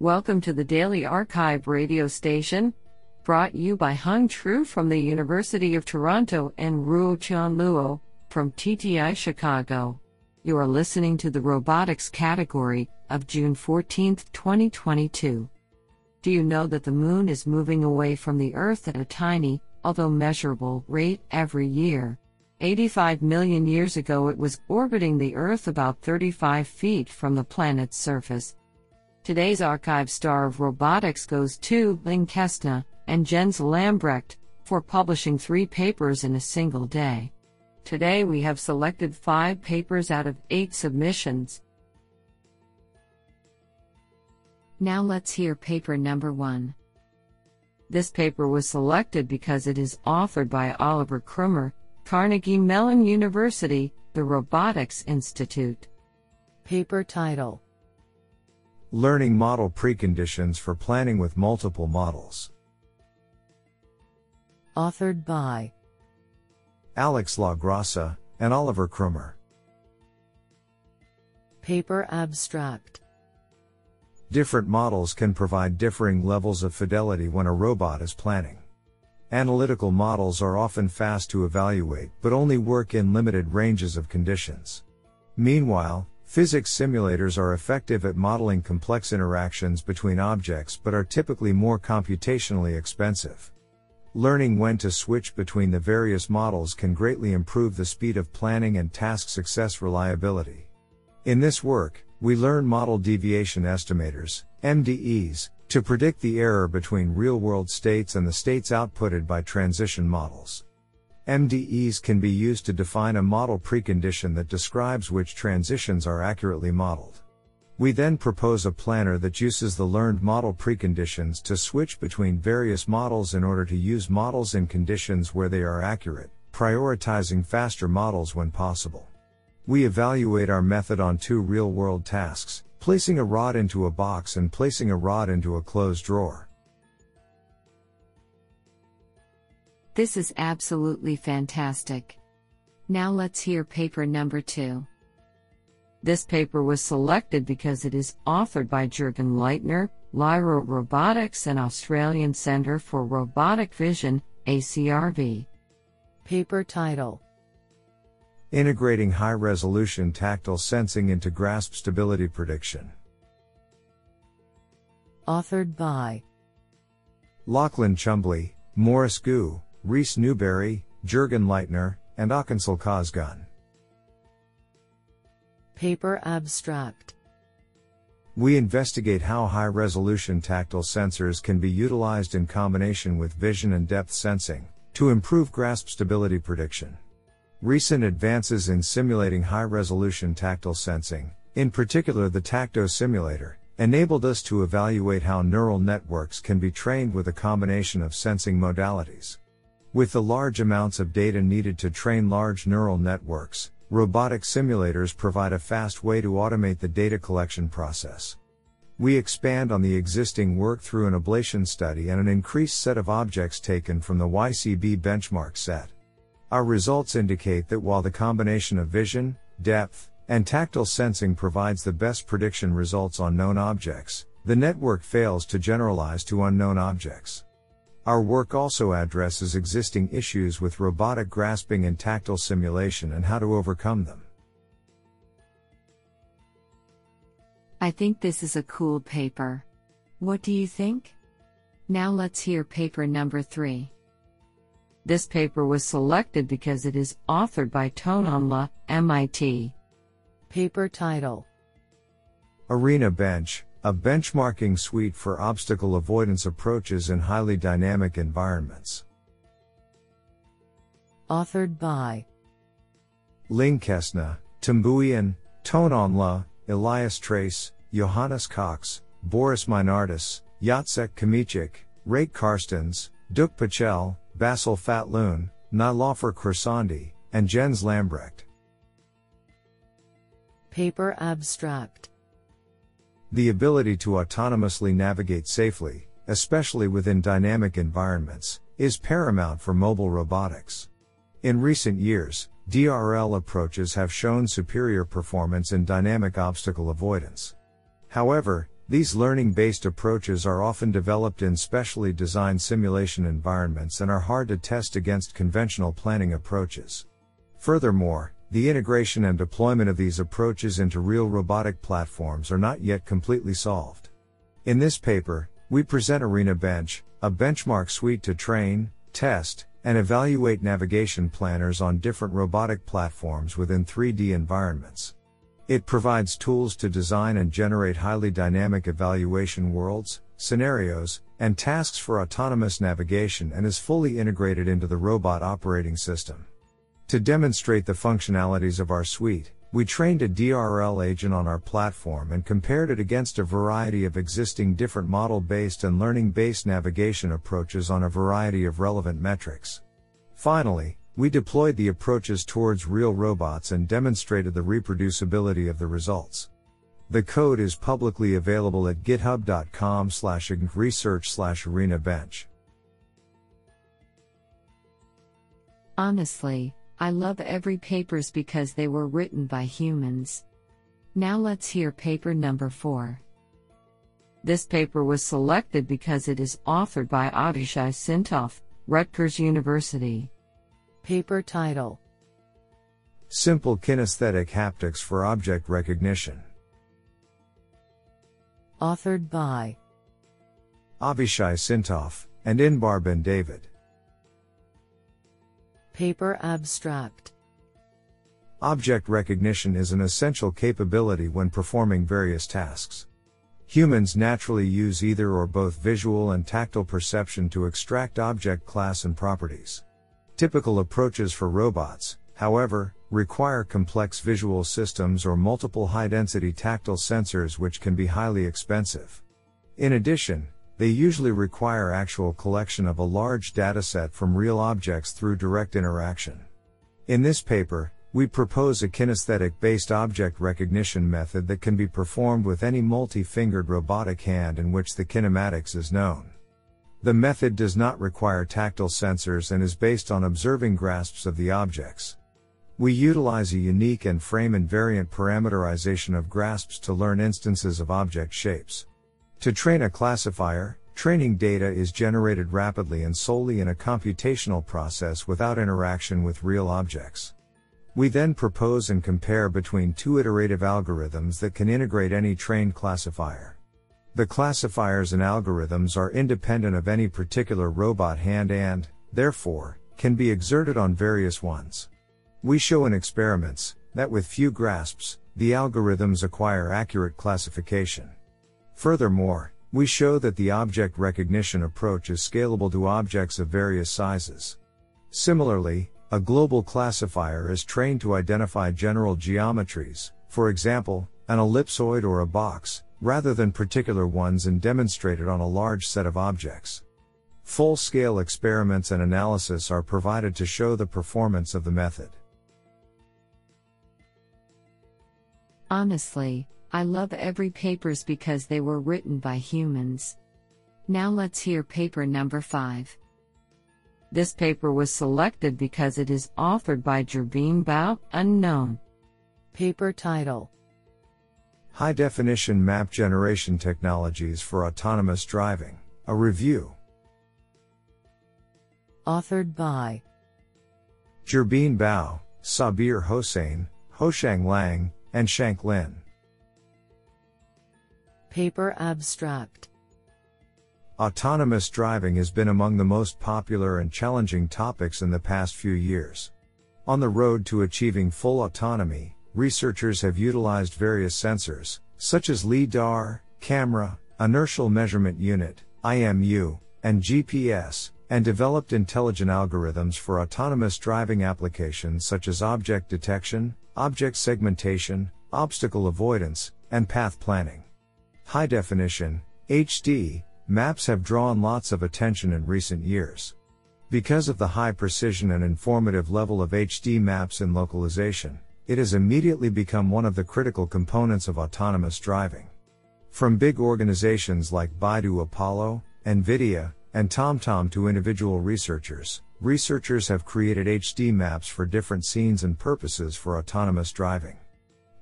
Welcome to the Daily Archive radio station, brought you by Hung Tru from the University of Toronto and Ruo Chan Luo from TTI Chicago. You are listening to the robotics category of June 14, 2022. Do you know that the Moon is moving away from the Earth at a tiny, although measurable, rate every year? 85 million years ago it was orbiting the Earth about 35 feet from the planet's surface. Today's archive star of robotics goes to Lynn Kestna and Jens Lambrecht for publishing 3 papers in a single day. Today we have selected 5 papers out of 8 submissions. Now let's hear paper number 1. This paper was selected because it is authored by Oliver Kroemer, Carnegie Mellon University, the Robotics Institute. Paper title: Learning Model Preconditions for Planning with Multiple Models. Authored by Alex LaGrasa and Oliver Kroemer. Paper abstract: Different models can provide differing levels of fidelity when a robot is planning. Analytical models are often fast to evaluate but only work in limited ranges of conditions. Meanwhile, physics simulators are effective at modeling complex interactions between objects but are typically more computationally expensive. Learning when to switch between the various models can greatly improve the speed of planning and task success reliability. In this work, we learn model deviation estimators, MDEs, to predict the error between real-world states and the states outputted by transition models. MDEs can be used to define a model precondition that describes which transitions are accurately modeled. We then propose a planner that uses the learned model preconditions to switch between various models in order to use models in conditions where they are accurate, prioritizing faster models when possible. We evaluate our method on 2 real-world tasks, placing a rod into a box and placing a rod into a closed drawer. This is absolutely fantastic. Now let's hear paper number 2. This paper was selected because it is authored by Jurgen Leitner, Lyra Robotics and Australian Centre for Robotic Vision, ACRV. Paper title: Integrating High-Resolution Tactile Sensing into Grasp Stability Prediction. Authored by Lachlan Chumbly, Morris Goo, Reese Newberry, Jurgen Leitner, and Akansel Kazgan. Paper abstract: We investigate how high-resolution tactile sensors can be utilized in combination with vision and depth sensing to improve grasp stability prediction. Recent advances in simulating high-resolution tactile sensing, in particular the Tacto simulator, enabled us to evaluate how neural networks can be trained with a combination of sensing modalities. With the large amounts of data needed to train large neural networks, robotic simulators provide a fast way to automate the data collection process. We expand on the existing work through an ablation study and an increased set of objects taken from the YCB benchmark set. Our results indicate that while the combination of vision, depth, and tactile sensing provides the best prediction results on known objects, the network fails to generalize to unknown objects. Our work also addresses existing issues with robotic grasping and tactile simulation and how to overcome them. I think this is a cool paper. What do you think? Now let's hear paper number 3. This paper was selected because it is authored by Tone On La, MIT. Paper title: ArenaBench, a benchmarking suite for obstacle avoidance approaches in highly dynamic environments. Authored by Linh Kästner, Tim Buiyan, Tone On La, Elias Treis, Johannes Cox, Boris Meinardus, Jacek Kmiecik, Rade Karstens, Dusko Pachel, Vasyl Fatloon, Niloufar Khorsandi, and Jens Lambrecht. Paper abstract: The ability to autonomously navigate safely, especially within dynamic environments, is paramount for mobile robotics. In recent years, DRL approaches have shown superior performance in dynamic obstacle avoidance. However, These learning-based approaches are often developed in specially designed simulation environments and are hard to test against conventional planning approaches. Furthermore, the integration and deployment of these approaches into real robotic platforms are not yet completely solved. In this paper, we present ArenaBench, a benchmark suite to train, test, and evaluate navigation planners on different robotic platforms within 3D environments. It provides tools to design and generate highly dynamic evaluation worlds, scenarios, and tasks for autonomous navigation and is fully integrated into the robot operating system. To demonstrate the functionalities of our suite, we trained a DRL agent on our platform and compared it against a variety of existing different model-based and learning-based navigation approaches on a variety of relevant metrics. Finally, we deployed the approaches towards real robots and demonstrated the reproducibility of the results. The code is publicly available at github.com/research/arenabench. Honestly, I love every papers because they were written by humans. Now let's hear paper number 4. This paper was selected because it is authored by Avishai Sintoff, Rutgers University. Paper title: Simple Kinesthetic Haptics for Object Recognition. Authored by Avishai Sintoff and Inbar Ben David. Paper abstract: Object recognition is an essential capability when performing various tasks. Humans naturally use either or both visual and tactile perception to extract object class and properties. Typical approaches for robots, however, require complex visual systems or multiple high-density tactile sensors which can be highly expensive. In addition, they usually require actual collection of a large dataset from real objects through direct interaction. In this paper, we propose a kinesthetic-based object recognition method that can be performed with any multi-fingered robotic hand in which the kinematics is known. The method does not require tactile sensors and is based on observing grasps of the objects. We utilize a unique and frame-invariant parameterization of grasps to learn instances of object shapes. To train a classifier, training data is generated rapidly and solely in a computational process without interaction with real objects. We then propose and compare between two iterative algorithms that can integrate any trained classifier. The classifiers and algorithms are independent of any particular robot hand and, therefore, can be exerted on various ones. We show in experiments that with few grasps, the algorithms acquire accurate classification. Furthermore, we show that the object recognition approach is scalable to objects of various sizes. Similarly, a global classifier is trained to identify general geometries, for example, an ellipsoid or a box, rather than particular ones and demonstrated on a large set of objects. Full-scale experiments and analysis are provided to show the performance of the method. Honestly, I love every papers because they were written by humans. Now let's hear paper number 5. This paper was selected because it is authored by Jirbeen Bao, unknown. Paper title: High-Definition Map Generation Technologies for Autonomous Driving, a Review. Authored by Jirbeen Bao, Sabir Hossein, Hoshang Lang, and Shank Lin. Paper abstract: Autonomous driving has been among the most popular and challenging topics in the past few years. On the road to achieving full autonomy, researchers have utilized various sensors, such as LiDAR, camera, inertial measurement unit, IMU, and GPS, and developed intelligent algorithms for autonomous driving applications such as object detection, object segmentation, obstacle avoidance, and path planning. High definition, HD, maps have drawn lots of attention in recent years. Because of the high precision and informative level of HD maps in localization, it has immediately become one of the critical components of autonomous driving. From big organizations like Baidu Apollo, NVIDIA, and TomTom to individual researchers have created HD maps for different scenes and purposes for autonomous driving.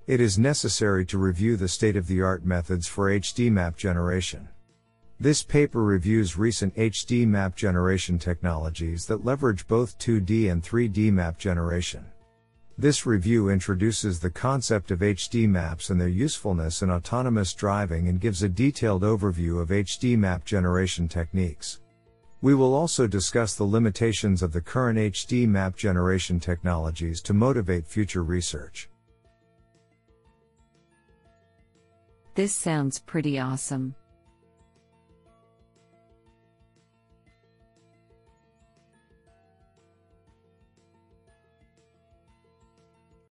it is necessary to review the state-of-the-art methods for HD map generation. This paper reviews recent HD map generation technologies that leverage both 2D and 3D map generation. This review introduces the concept of HD maps and their usefulness in autonomous driving and gives a detailed overview of HD map generation techniques. We will also discuss the limitations of the current HD map generation technologies to motivate future research. This sounds pretty awesome.